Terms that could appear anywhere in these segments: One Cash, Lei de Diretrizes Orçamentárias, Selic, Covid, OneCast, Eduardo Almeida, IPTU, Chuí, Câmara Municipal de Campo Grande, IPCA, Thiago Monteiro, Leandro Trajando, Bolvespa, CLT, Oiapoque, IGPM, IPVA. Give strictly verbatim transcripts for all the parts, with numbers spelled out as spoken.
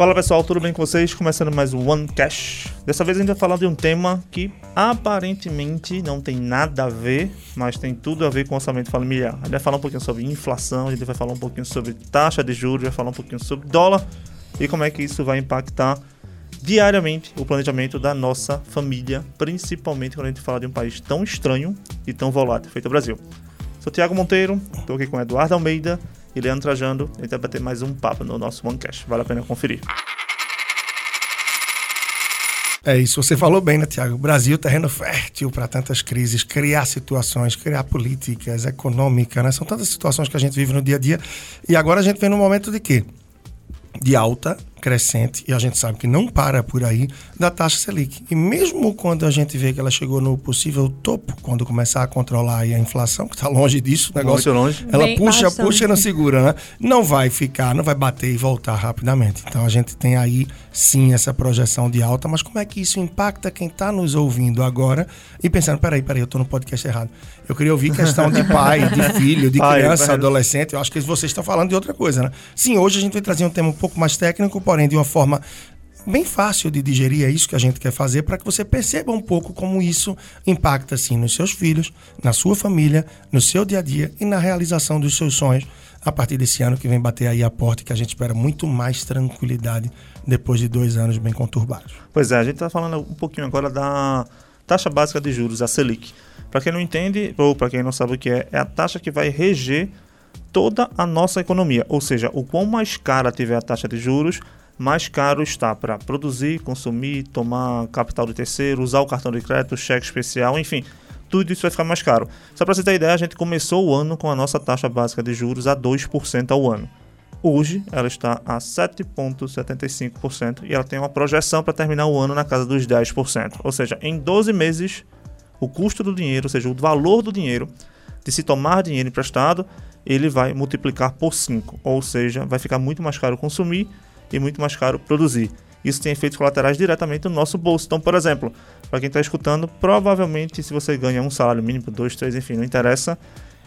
Fala pessoal, tudo bem com vocês? Começando mais um One Cash. Dessa vez a gente vai falar de um tema que aparentemente não tem nada a ver, mas tem tudo a ver com orçamento familiar. A gente vai falar um pouquinho sobre inflação, a gente vai falar um pouquinho sobre taxa de juros, vai falar um pouquinho sobre dólar e como é que isso vai impactar diariamente o planejamento da nossa família, principalmente quando a gente fala de um país tão estranho e tão volátil, feito o Brasil. Sou Thiago Monteiro, estou aqui com Eduardo Almeida e Leandro Trajando, a gente vai bater mais um papo no nosso OneCast. Vale a pena conferir. É isso, você falou bem, né, Tiago? O Brasil, terreno fértil para tantas crises, criar situações, criar políticas econômicas, né? São tantas situações que a gente vive no dia a dia. E agora a gente vem num momento de quê? De alta, crescente, e a gente sabe que não para por aí, da taxa Selic. E mesmo quando a gente vê que ela chegou no possível topo, quando começar a controlar aí a inflação, que está longe disso, o negócio longe, ela Bem puxa, bastante. puxa e não segura, né? Não vai ficar, não vai bater e voltar rapidamente. Então a gente tem aí sim essa projeção de alta, mas como é que isso impacta quem está nos ouvindo agora e pensando, peraí, peraí, eu estou no podcast errado. Eu queria ouvir questão de pai, de filho, de pai, criança, pai. adolescente, eu acho que vocês estão falando de outra coisa, né? Sim, hoje a gente vai trazer um tema um pouco mais técnico, porém de uma forma bem fácil de digerir, é isso que a gente quer fazer, para que você perceba um pouco como isso impacta assim, nos seus filhos, na sua família, no seu dia a dia e na realização dos seus sonhos a partir desse ano que vem bater aí a porta, que a gente espera muito mais tranquilidade depois de dois anos bem conturbados. Pois é, a gente está falando um pouquinho agora da taxa básica de juros, a Selic. Para quem não entende, ou para quem não sabe o que é, é a taxa que vai reger toda a nossa economia, ou seja, o quão mais cara tiver a taxa de juros, mais caro está para produzir, consumir, tomar capital do terceiro, usar o cartão de crédito, cheque especial, enfim, tudo isso vai ficar mais caro. Só para você ter ideia, a gente começou o ano com a nossa taxa básica de juros a dois por cento ao ano. Hoje ela está a sete vírgula setenta e cinco por cento e ela tem uma projeção para terminar o ano na casa dos dez por cento, ou seja, em doze meses o custo do dinheiro, ou seja, o valor do dinheiro, de se tomar dinheiro emprestado, ele vai multiplicar por cinco, ou seja, vai ficar muito mais caro consumir e muito mais caro produzir. Isso tem efeitos colaterais diretamente no nosso bolso. Então, por exemplo, para quem está escutando, provavelmente se você ganha um salário mínimo, dois, três, enfim, não interessa,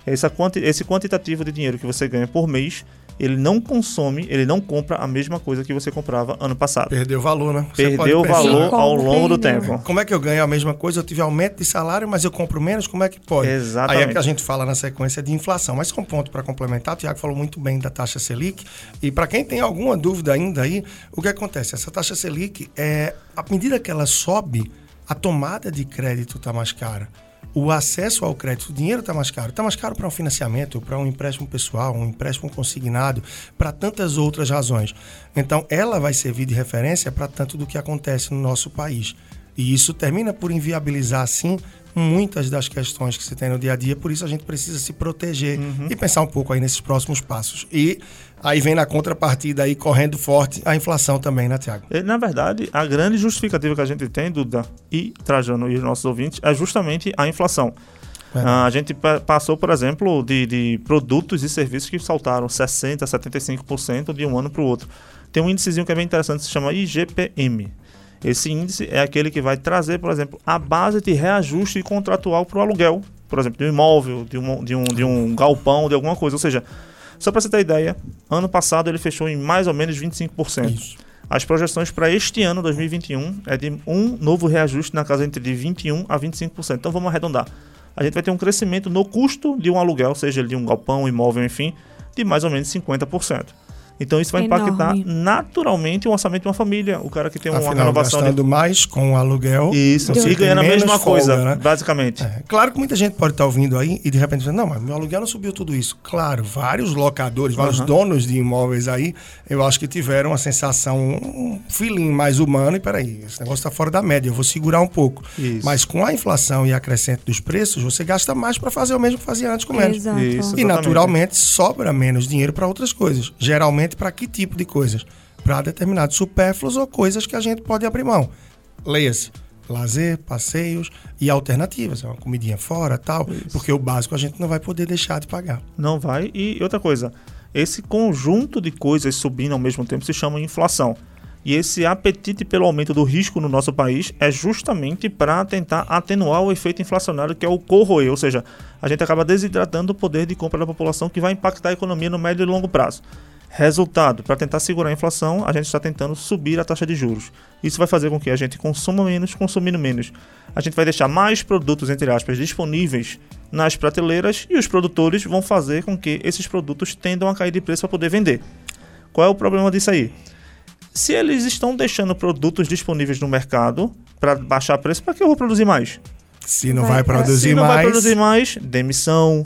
essa quanti- esse quantitativo de dinheiro que você ganha por mês, ele não consome, ele não compra a mesma coisa que você comprava ano passado. Perdeu valor, né? Você Perdeu valor ao longo do tempo. Como é que eu ganho a mesma coisa? Eu tive aumento de salário, mas eu compro menos? Como é que pode? Exatamente. Aí é que a gente fala na sequência de inflação. Mas só um ponto para complementar, o Tiago falou muito bem da taxa Selic. E para quem tem alguma dúvida ainda aí, o que acontece? Essa taxa Selic, é, à medida que ela sobe, a tomada de crédito está mais cara. O acesso ao crédito, o dinheiro está mais caro. Está mais caro para um financiamento, para um empréstimo pessoal, um empréstimo consignado, para tantas outras razões. Então, ela vai servir de referência para tanto do que acontece no nosso país. E isso termina por inviabilizar, sim, muitas das questões que se tem no dia a dia. Por isso, a gente precisa se proteger uhum. e pensar um pouco aí nesses próximos passos. E aí vem na contrapartida, aí correndo forte, a inflação também, né, Tiago? Na verdade, a grande justificativa que a gente tem, Duda, e Trajano e os nossos ouvintes, é justamente a inflação. É. A gente passou, por exemplo, de, de produtos e serviços que saltaram sessenta por cento, setenta e cinco por cento de um ano para o outro. Tem um índicezinho que é bem interessante, se chama I G P M. Esse índice é aquele que vai trazer, por exemplo, a base de reajuste contratual para o aluguel, por exemplo, de um imóvel, de um, de um, de um galpão, de alguma coisa. Ou seja, só para você ter ideia, ano passado ele fechou em mais ou menos vinte e cinco por cento. Isso. As projeções para este ano, dois mil e vinte e um, é de um novo reajuste na casa entre de vinte e um por cento a vinte e cinco por cento. Então vamos arredondar. A gente vai ter um crescimento no custo de um aluguel, seja de um galpão, imóvel, enfim, de mais ou menos cinquenta por cento. Então isso vai Enorme. impactar naturalmente o orçamento de uma família. O cara que tem uma Afinal, renovação... gastando de... mais com o aluguel... Isso, e ganhando a mesma folga, coisa, né? Basicamente. É, claro que muita gente pode estar ouvindo aí e de repente dizendo, não, mas meu aluguel não subiu tudo isso. Claro, vários locadores, vários uhum. donos de imóveis aí, eu acho que tiveram a sensação, um feeling mais humano, e peraí, esse negócio está fora da média, eu vou segurar um pouco. Isso. Mas com a inflação e a crescente dos preços, você gasta mais para fazer o mesmo que fazia antes com menos. Exato. Isso, e naturalmente sobra menos dinheiro para outras coisas. Geralmente para que tipo de coisas? Para determinados supérfluos ou coisas que a gente pode abrir mão. Leia-se, lazer, passeios e alternativas. Uma comidinha fora, tal. Isso. Porque o básico a gente não vai poder deixar de pagar. Não vai. E outra coisa, esse conjunto de coisas subindo ao mesmo tempo se chama inflação. E esse apetite pelo aumento do risco no nosso país é justamente para tentar atenuar o efeito inflacionário, que é o corroer, ou seja, a gente acaba desidratando o poder de compra da população, que vai impactar a economia no médio e longo prazo. Resultado, para tentar segurar a inflação, a gente está tentando subir a taxa de juros. Isso vai fazer com que a gente consuma menos, consumindo menos. A gente vai deixar mais produtos, entre aspas, disponíveis nas prateleiras e os produtores vão fazer com que esses produtos tendam a cair de preço para poder vender. Qual é o problema disso aí? Se eles estão deixando produtos disponíveis no mercado para baixar preço, para que eu vou produzir mais? Se não vai, vai produzir mais... Se não mais... vai produzir mais, demissão...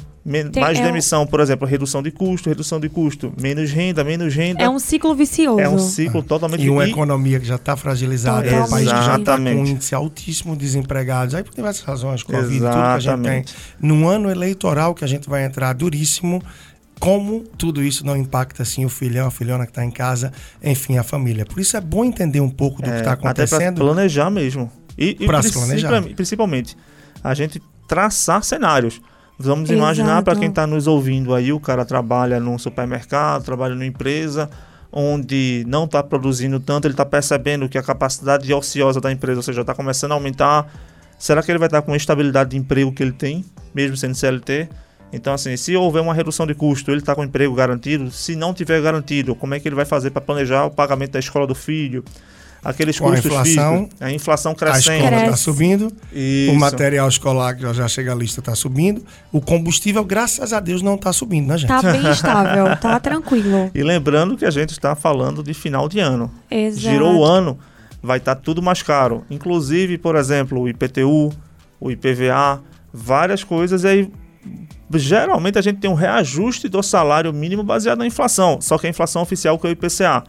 Tem, mais é demissão, um... por exemplo, redução de custo, redução de custo, menos renda, menos renda. É um ciclo vicioso. É um ciclo totalmente vicioso. E uma economia que já está fragilizada. É um país que já está com um índice altíssimo de desempregados. Aí por diversas razões, Covid, tudo que a gente tem. Num ano eleitoral que a gente vai entrar duríssimo, como tudo isso não impacta assim o filhão, a filhona que está em casa, enfim, a família. Por isso é bom entender um pouco do é, que está acontecendo. Até para planejar mesmo. E, e para se planejar. Principalmente, a gente traçar cenários. Vamos imaginar, para quem está nos ouvindo aí, o cara trabalha num supermercado, trabalha numa empresa onde não está produzindo tanto, ele está percebendo que a capacidade ociosa da empresa, ou seja, está começando a aumentar. Será que ele vai estar tá com a estabilidade de emprego que ele tem, mesmo sendo C L T? Então, assim, se houver uma redução de custo, ele está com emprego garantido? Se não tiver garantido, como é que ele vai fazer para planejar o pagamento da escola do filho? Aqueles com custos a inflação, físicos, a inflação crescendo. A escola está subindo, isso. O material escolar que já chega à lista está subindo, o combustível, graças a Deus, não está subindo, né, gente? Está bem estável, está tranquilo. E lembrando que a gente está falando de final de ano. Exato. Girou o ano, vai estar tá tudo mais caro. Inclusive, por exemplo, o I P T U, o I P V A, várias coisas. E aí, geralmente, a gente tem um reajuste do salário mínimo baseado na inflação, só que a inflação oficial que é o I P C A.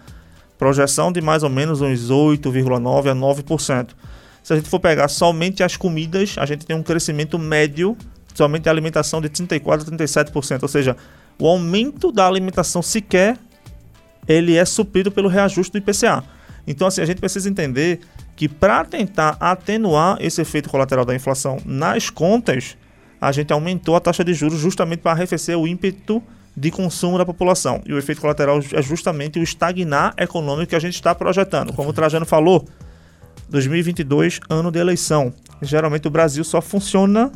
Projeção de mais ou menos uns oito vírgula nove por cento a nove por cento. Se a gente for pegar somente as comidas, a gente tem um crescimento médio, somente a alimentação, de trinta e quatro por cento a trinta e sete por cento. Ou seja, o aumento da alimentação sequer, ele é suprido pelo reajuste do I P C A. Então, assim, a gente precisa entender que para tentar atenuar esse efeito colateral da inflação nas contas, a gente aumentou a taxa de juros justamente para arrefecer o ímpeto de consumo da população. E o efeito colateral é justamente o estagnar econômico que a gente está projetando. Como o Trajano falou, dois mil e vinte e dois, ano de eleição. Geralmente o Brasil só funciona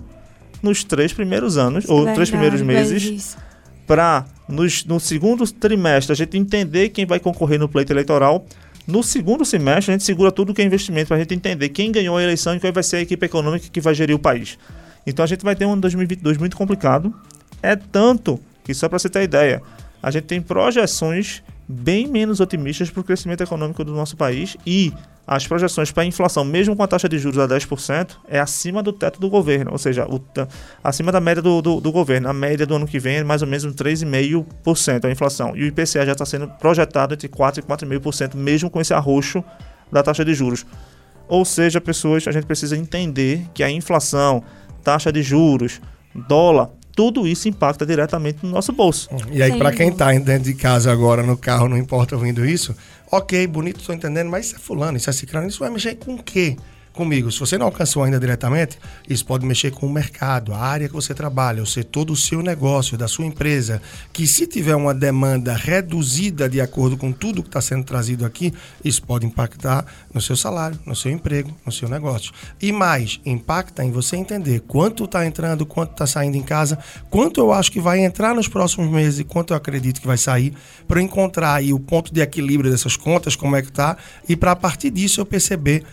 nos três primeiros anos, ou verdade, três primeiros meses, para no segundo trimestre a gente entender quem vai concorrer no pleito eleitoral. No segundo semestre a gente segura tudo que é investimento, para a gente entender quem ganhou a eleição e qual vai ser a equipe econômica que vai gerir o país. Então a gente vai ter um dois mil e vinte e dois muito complicado. É tanto... E só para você ter ideia, a gente tem projeções bem menos otimistas para o crescimento econômico do nosso país e as projeções para a inflação, mesmo com a taxa de juros a dez por cento, é acima do teto do governo, ou seja, o, acima da média do, do, do governo. A média do ano que vem é mais ou menos três vírgula cinco por cento a inflação. E o I P C A já está sendo projetado entre quatro por cento e quatro vírgula cinco por cento, mesmo com esse arroxo da taxa de juros. Ou seja, pessoas, a gente precisa entender que a inflação, taxa de juros, dólar... tudo isso impacta diretamente no nosso bolso. E aí, para quem está dentro de casa agora, no carro, não importa ouvindo isso, ok, bonito, estou entendendo, mas isso é fulano, isso é ciclano, isso vai mexer com o quê? Comigo, se você não alcançou ainda diretamente, isso pode mexer com o mercado, a área que você trabalha, o setor do seu negócio, da sua empresa, que se tiver uma demanda reduzida de acordo com tudo que está sendo trazido aqui, isso pode impactar no seu salário, no seu emprego, no seu negócio. E mais, impacta em você entender quanto está entrando, quanto está saindo em casa, quanto eu acho que vai entrar nos próximos meses e quanto eu acredito que vai sair, para encontrar aí o ponto de equilíbrio dessas contas, como é que está, e para a partir disso eu perceber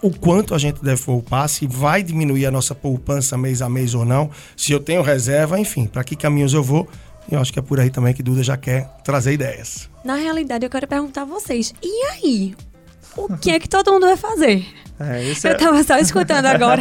o quanto a gente deve poupar, se vai diminuir a nossa poupança mês a mês ou não, se eu tenho reserva, enfim, para que caminhos eu vou. Eu acho que é por aí também que Duda já quer trazer ideias. Na realidade, eu quero perguntar a vocês, e aí? O que é que todo mundo vai fazer? É, isso eu estava é... só escutando agora.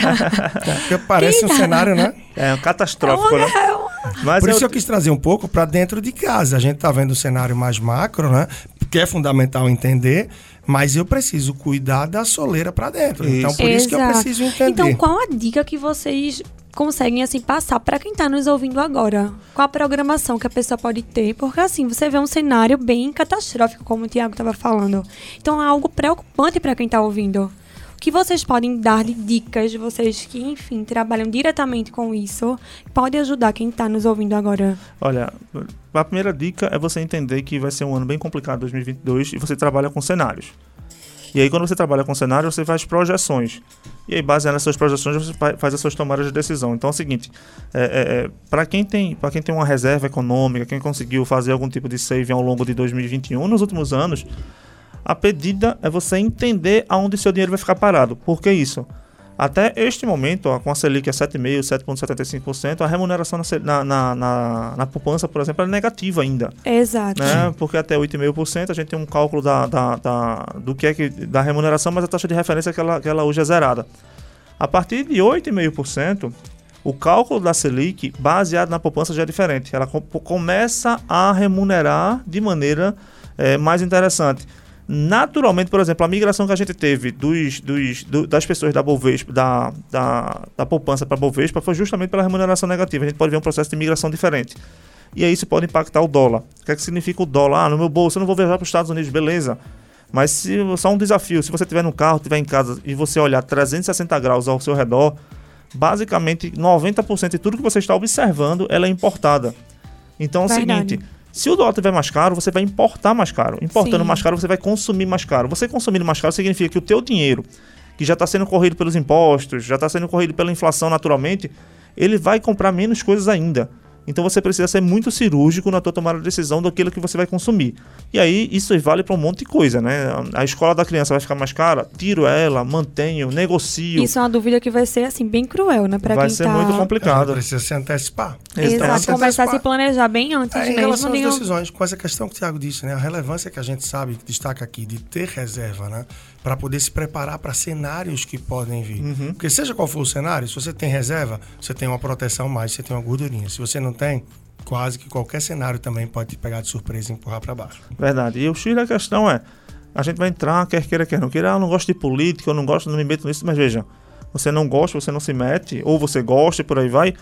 Porque parece um cenário, né? É um catastrófico, é uma... né? Mas por eu... isso eu quis trazer um pouco para dentro de casa. A gente está vendo um cenário mais macro, né? Que é fundamental entender, mas eu preciso cuidar da soleira para dentro. Isso. Então, por Exato. Isso que eu preciso entender. Então, qual a dica que vocês conseguem, assim, passar para quem está nos ouvindo agora? Qual a programação que a pessoa pode ter? Porque, assim, você vê um cenário bem catastrófico, como o Tiago estava falando. Então, é algo preocupante para quem está ouvindo. O que vocês podem dar de dicas, vocês que, enfim, trabalham diretamente com isso, pode ajudar quem está nos ouvindo agora? Olha, a primeira dica é você entender que vai ser um ano bem complicado, dois mil e vinte e dois, e você trabalha com cenários. E aí, quando você trabalha com cenário, você faz projeções. E aí, baseado nessas projeções, você faz as suas tomadas de decisão. Então, é o seguinte, é, é, para quem tem, para quem tem uma reserva econômica, quem conseguiu fazer algum tipo de saving ao longo de dois mil e vinte e um, nos últimos anos, a pedida é você entender aonde seu dinheiro vai ficar parado. Por que isso? Até este momento, ó, com a Selic a sete vírgula cinco por cento, sete vírgula setenta e cinco por cento, a remuneração na, na, na, na poupança, por exemplo, é negativa ainda. Exato. Né? Porque até oito vírgula cinco por cento a gente tem um cálculo da, da, da, do que é que, da remuneração, mas a taxa de referência que ela, que ela hoje é zerada. A partir de oito vírgula cinco por cento, o cálculo da Selic baseado na poupança já é diferente. Ela com, começa a remunerar de maneira é, mais interessante. Naturalmente, por exemplo, a migração que a gente teve dos, dos, do, das pessoas da, Bolvespa, da, da, da poupança para a Bolvespa foi justamente pela remuneração negativa. A gente pode ver um processo de migração diferente. E aí isso pode impactar o dólar. O que é que significa o dólar? Ah, no meu bolso eu não vou viajar para os Estados Unidos, beleza. Mas se, só um desafio, se você estiver no carro, estiver em casa e você olhar trezentos e sessenta graus ao seu redor, basicamente noventa por cento de tudo que você está observando ela é importada. Então é Verdade. o seguinte... Se o dólar estiver mais caro, você vai importar mais caro. Importando Sim. mais caro, você vai consumir mais caro. Você consumindo mais caro significa que o teu dinheiro, que já está sendo corrido pelos impostos, já está sendo corrido pela inflação naturalmente, ele vai comprar menos coisas ainda. Então você precisa ser muito cirúrgico na tua tomada de decisão daquilo que você vai consumir. E aí isso vale para um monte de coisa, né? A escola da criança vai ficar mais cara? Tiro ela, mantenho, negocio. Isso é uma dúvida que vai ser assim bem cruel, né? Pra vai quem ser tá... muito complicado. Precisa se antecipar. Exato, se começar a se planejar bem antes é, de mesmo. Em relação às decisões, com essa questão que o Thiago disse, né? A relevância que a gente sabe, que destaca aqui, de ter reserva, né? Para poder se preparar para cenários que podem vir. Uhum. Porque seja qual for o cenário, se você tem reserva, você tem uma proteção mais, você tem uma gordurinha. Se você não tem, quase que qualquer cenário também pode te pegar de surpresa e empurrar para baixo. Verdade. E o X da questão é, a gente vai entrar, quer queira, quer não queira, ah, eu não gosto de política, eu não gosto, não me meto nisso, mas veja, você não gosta, você não se mete, ou você gosta e por aí vai.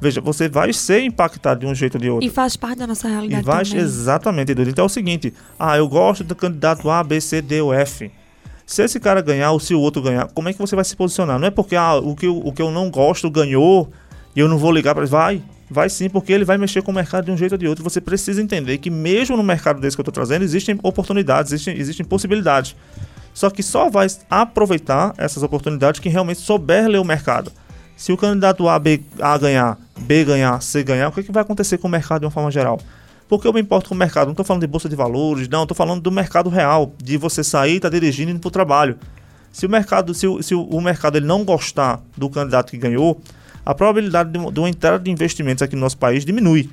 Veja, você vai ser impactado de um jeito ou de outro. E faz parte da nossa realidade e vai, também. Exatamente, Edu. Então é o seguinte, ah, eu gosto do candidato A, B, C, D ou F. Se esse cara ganhar ou se o outro ganhar, como é que você vai se posicionar? Não é porque ah, o, que eu, o que eu não gosto ganhou e eu não vou ligar para ele. Vai, vai sim, porque ele vai mexer com o mercado de um jeito ou de outro. Você precisa entender que mesmo no mercado desse que eu estou trazendo, existem oportunidades, existem, existem possibilidades. Só que só vai aproveitar essas oportunidades quem realmente souber ler o mercado. Se o candidato A, B, A ganhar, B ganhar, C ganhar, o que, é que vai acontecer com o mercado de uma forma geral? Porque eu me importo com o mercado, não estou falando de bolsa de valores, não, estou falando do mercado real, de você sair, estar tá dirigindo e indo para o trabalho. Se o mercado, se o, se o mercado ele não gostar do candidato que ganhou, a probabilidade de, de uma entrada de investimentos aqui no nosso país diminui.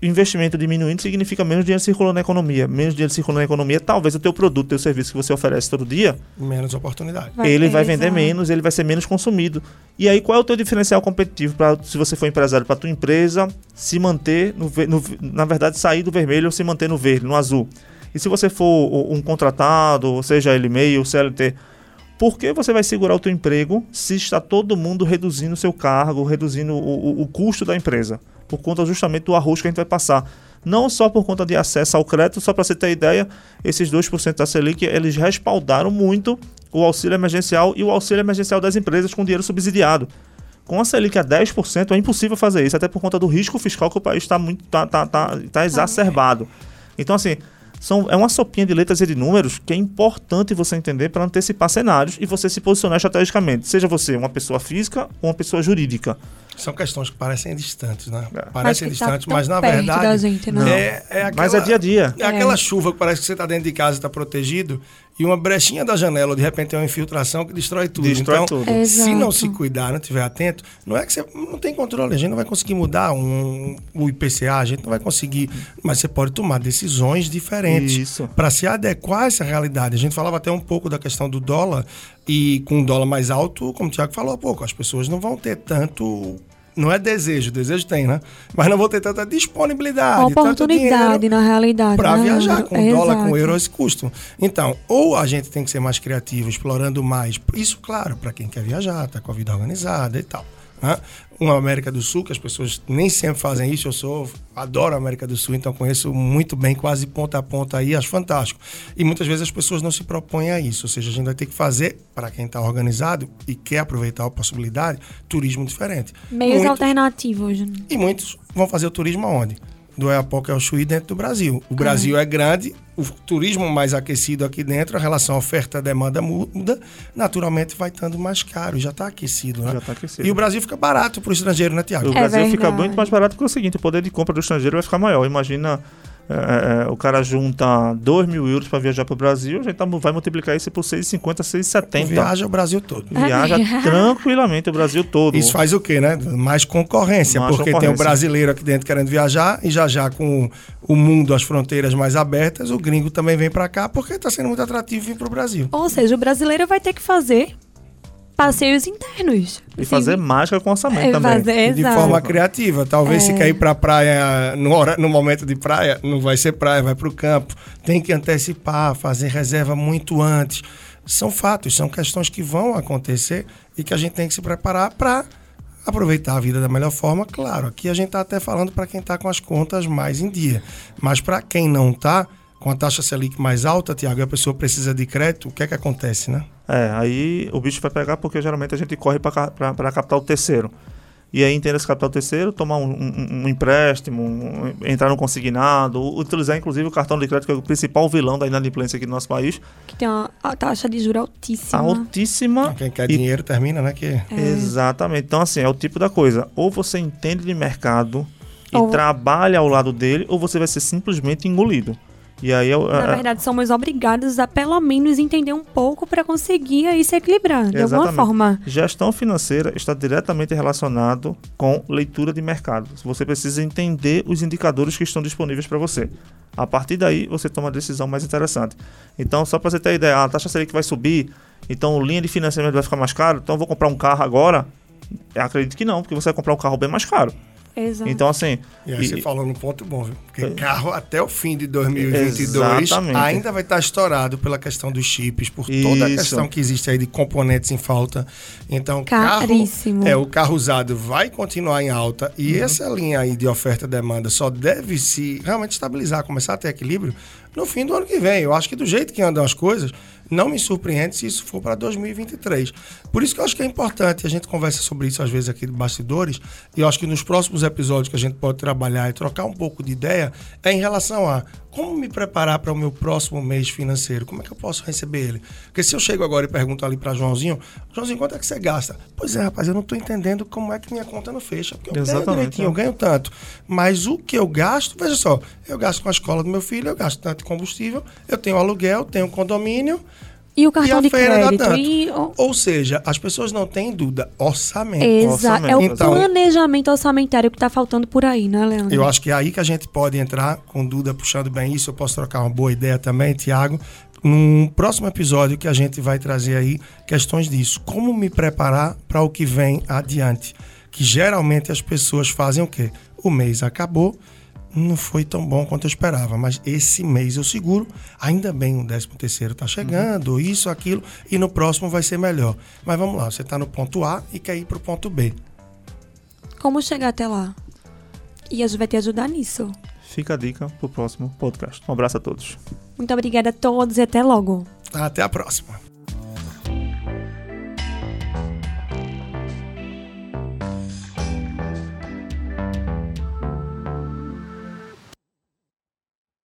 Investimento diminuindo significa menos dinheiro circulando na economia. Menos dinheiro circulando na economia, talvez o teu produto, o teu serviço que você oferece todo dia... Menos oportunidade. Vai ele vai vender exato. menos, ele vai ser menos consumido. E aí, qual é o teu diferencial competitivo, pra, se você for empresário, para a tua empresa se manter, no, no, na verdade, sair do vermelho ou se manter no verde, no azul? E se você for um contratado, seja ele meio, C L T... Por que você vai segurar o teu emprego se está todo mundo reduzindo o seu cargo, reduzindo o, o, o custo da empresa? Por conta justamente do arroz que a gente vai passar. Não só por conta de acesso ao crédito, só para você ter ideia, esses dois por cento da Selic, eles respaldaram muito o auxílio emergencial e o auxílio emergencial das empresas com dinheiro subsidiado. Com a Selic a dez por cento é impossível fazer isso, até por conta do risco fiscal que o país está muito, tá, tá, tá, tá exacerbado. Então assim... São, é uma sopinha de letras e de números que é importante você entender para antecipar cenários e você se posicionar estrategicamente. Seja você uma pessoa física ou uma pessoa jurídica. São questões que parecem distantes, né? É. Parecem distantes, tá mas na verdade... Da gente, não. É, é aquela, mas é dia a dia. É aquela é. chuva que parece que você está dentro de casa e está protegido e uma brechinha da janela, de repente, é uma infiltração que destrói tudo. Destrói então, tudo. Exato. Se não se cuidar, não estiver atento, não é que você não tem controle. A gente não vai conseguir mudar um, o I P C A, a gente não vai conseguir... Mas você pode tomar decisões diferentes. Para se adequar a essa realidade. A gente falava até um pouco da questão do dólar e com o dólar mais alto, como o Thiago falou há pouco, as pessoas não vão ter tanto... Não é desejo, desejo tem, né? Mas não vou ter tanta disponibilidade, oportunidade na realidade. Para viajar com é dólar, exato. com euro, esse custo. Então, ou a gente tem que ser mais criativo, explorando mais. Isso, claro, para quem quer viajar, está com a vida organizada e tal. Né? Uma América do Sul, que as pessoas nem sempre fazem isso. Eu sou, adoro a América do Sul, então conheço muito bem, quase ponta a ponta aí, acho fantástico. E muitas vezes as pessoas não se propõem a isso. Ou seja, a gente vai ter que fazer, para quem está organizado e quer aproveitar a possibilidade, turismo diferente. Meio alternativo hoje. E muitos vão fazer o turismo aonde? do Oiapoque ao Chuí dentro do Brasil. O Brasil é grande, o turismo mais aquecido aqui dentro, a relação oferta e demanda muda, naturalmente vai estando mais caro, já está aquecido, né? Já está aquecido. E o Brasil fica barato para o estrangeiro, né, Tiago? O Brasil é fica muito mais barato porque é o seguinte, o poder de compra do estrangeiro vai ficar maior. Imagina... É, é, o cara junta dois mil euros para viajar para o Brasil, a gente tá, vai multiplicar isso por seis e cinquenta, seis e setenta. Viaja o Brasil todo. Viaja tranquilamente o Brasil todo. Isso faz o quê, né? Mais concorrência, mais porque concorrência. Tem o brasileiro aqui dentro querendo viajar e já já com o mundo, as fronteiras mais abertas, o gringo também vem para cá porque está sendo muito atrativo vir para o Brasil. Ou seja, o brasileiro vai ter que fazer... passeios internos. E fazer mágica com orçamento é, também. Fazer, de forma criativa. Talvez é. se cair pra praia no, hora, no momento de praia, não vai ser praia, vai pro campo. Tem que antecipar, fazer reserva muito antes. São fatos, são questões que vão acontecer e que a gente tem que se preparar para aproveitar a vida da melhor forma. Claro, aqui a gente tá até falando para quem tá com as contas mais em dia. Mas para quem não tá, com a taxa Selic mais alta, Tiago, a pessoa precisa de crédito, o que é que acontece, né? É, aí o bicho vai pegar porque geralmente a gente corre para a capital terceiro. E aí entenda esse capital terceiro, tomar um, um, um empréstimo, um, entrar no consignado, utilizar inclusive o cartão de crédito, que é o principal vilão da inadimplência aqui do nosso país. Que tem uma taxa de juros altíssima. Altíssima. Quem quer e... dinheiro termina, né? Que... É. Exatamente. Então assim, é o tipo da coisa. Ou você entende de mercado e ou... trabalha ao lado dele, ou você vai ser simplesmente engolido. E aí eu, Na verdade, uh, somos obrigados a, pelo menos, entender um pouco para conseguir aí se equilibrar, exatamente. De alguma forma. Gestão financeira está diretamente relacionado com leitura de mercado. Você precisa entender os indicadores que estão disponíveis para você. A partir daí, você toma uma decisão mais interessante. Então, só para você ter a ideia, a taxa Selic vai subir, então a linha de financiamento vai ficar mais cara, então eu vou comprar um carro agora? Eu acredito que não, porque você vai comprar um carro bem mais caro. Exato. Então, assim... E aí e, você falou num ponto bom, viu? Porque é, carro até o fim de dois mil e vinte e dois exatamente. Ainda vai estar estourado pela questão dos chips, por Isso. toda a questão que existe aí de componentes em falta. Então, Caríssimo. Carro, é, o carro usado vai continuar em alta e uhum. essa linha aí de oferta e demanda só deve se realmente estabilizar, começar a ter equilíbrio no fim do ano que vem. Eu acho que do jeito que andam as coisas, não me surpreende se isso for para dois mil e vinte e três. Por isso que eu acho que é importante, a gente conversa sobre isso às vezes aqui de bastidores, e eu acho que nos próximos episódios que a gente pode trabalhar e trocar um pouco de ideia, é em relação a como me preparar para o meu próximo mês financeiro, como é que eu posso receber ele? Porque se eu chego agora e pergunto ali para Joãozinho, Joãozinho, quanto é que você gasta? Pois é, rapaz, eu não estou entendendo como é que minha conta não fecha, porque eu ganho direitinho, eu ganho tanto, mas o que eu gasto, veja só, eu gasto com a escola do meu filho, eu gasto tanto combustível, eu tenho aluguel, tenho condomínio e o cartão e a de crédito. E... Ou seja, as pessoas não têm dúvida, orçamento. Exato, é o então, planejamento orçamentário que está faltando por aí, né, Leandro? Eu acho que é aí que a gente pode entrar, com Duda puxando bem isso, eu posso trocar uma boa ideia também, Tiago, num próximo episódio que a gente vai trazer aí questões disso. Como me preparar para o que vem adiante? Que geralmente as pessoas fazem o quê? O mês acabou, não foi tão bom quanto eu esperava, mas esse mês eu seguro, ainda bem o décimo terceiro está chegando, uhum. isso, aquilo, e no próximo vai ser melhor. Mas vamos lá, você está no ponto A e quer ir para o ponto B. Como chegar até lá? E a gente vai te ajudar nisso. Fica a dica para o próximo podcast. Um abraço a todos. Muito obrigada a todos e até logo. Até a próxima.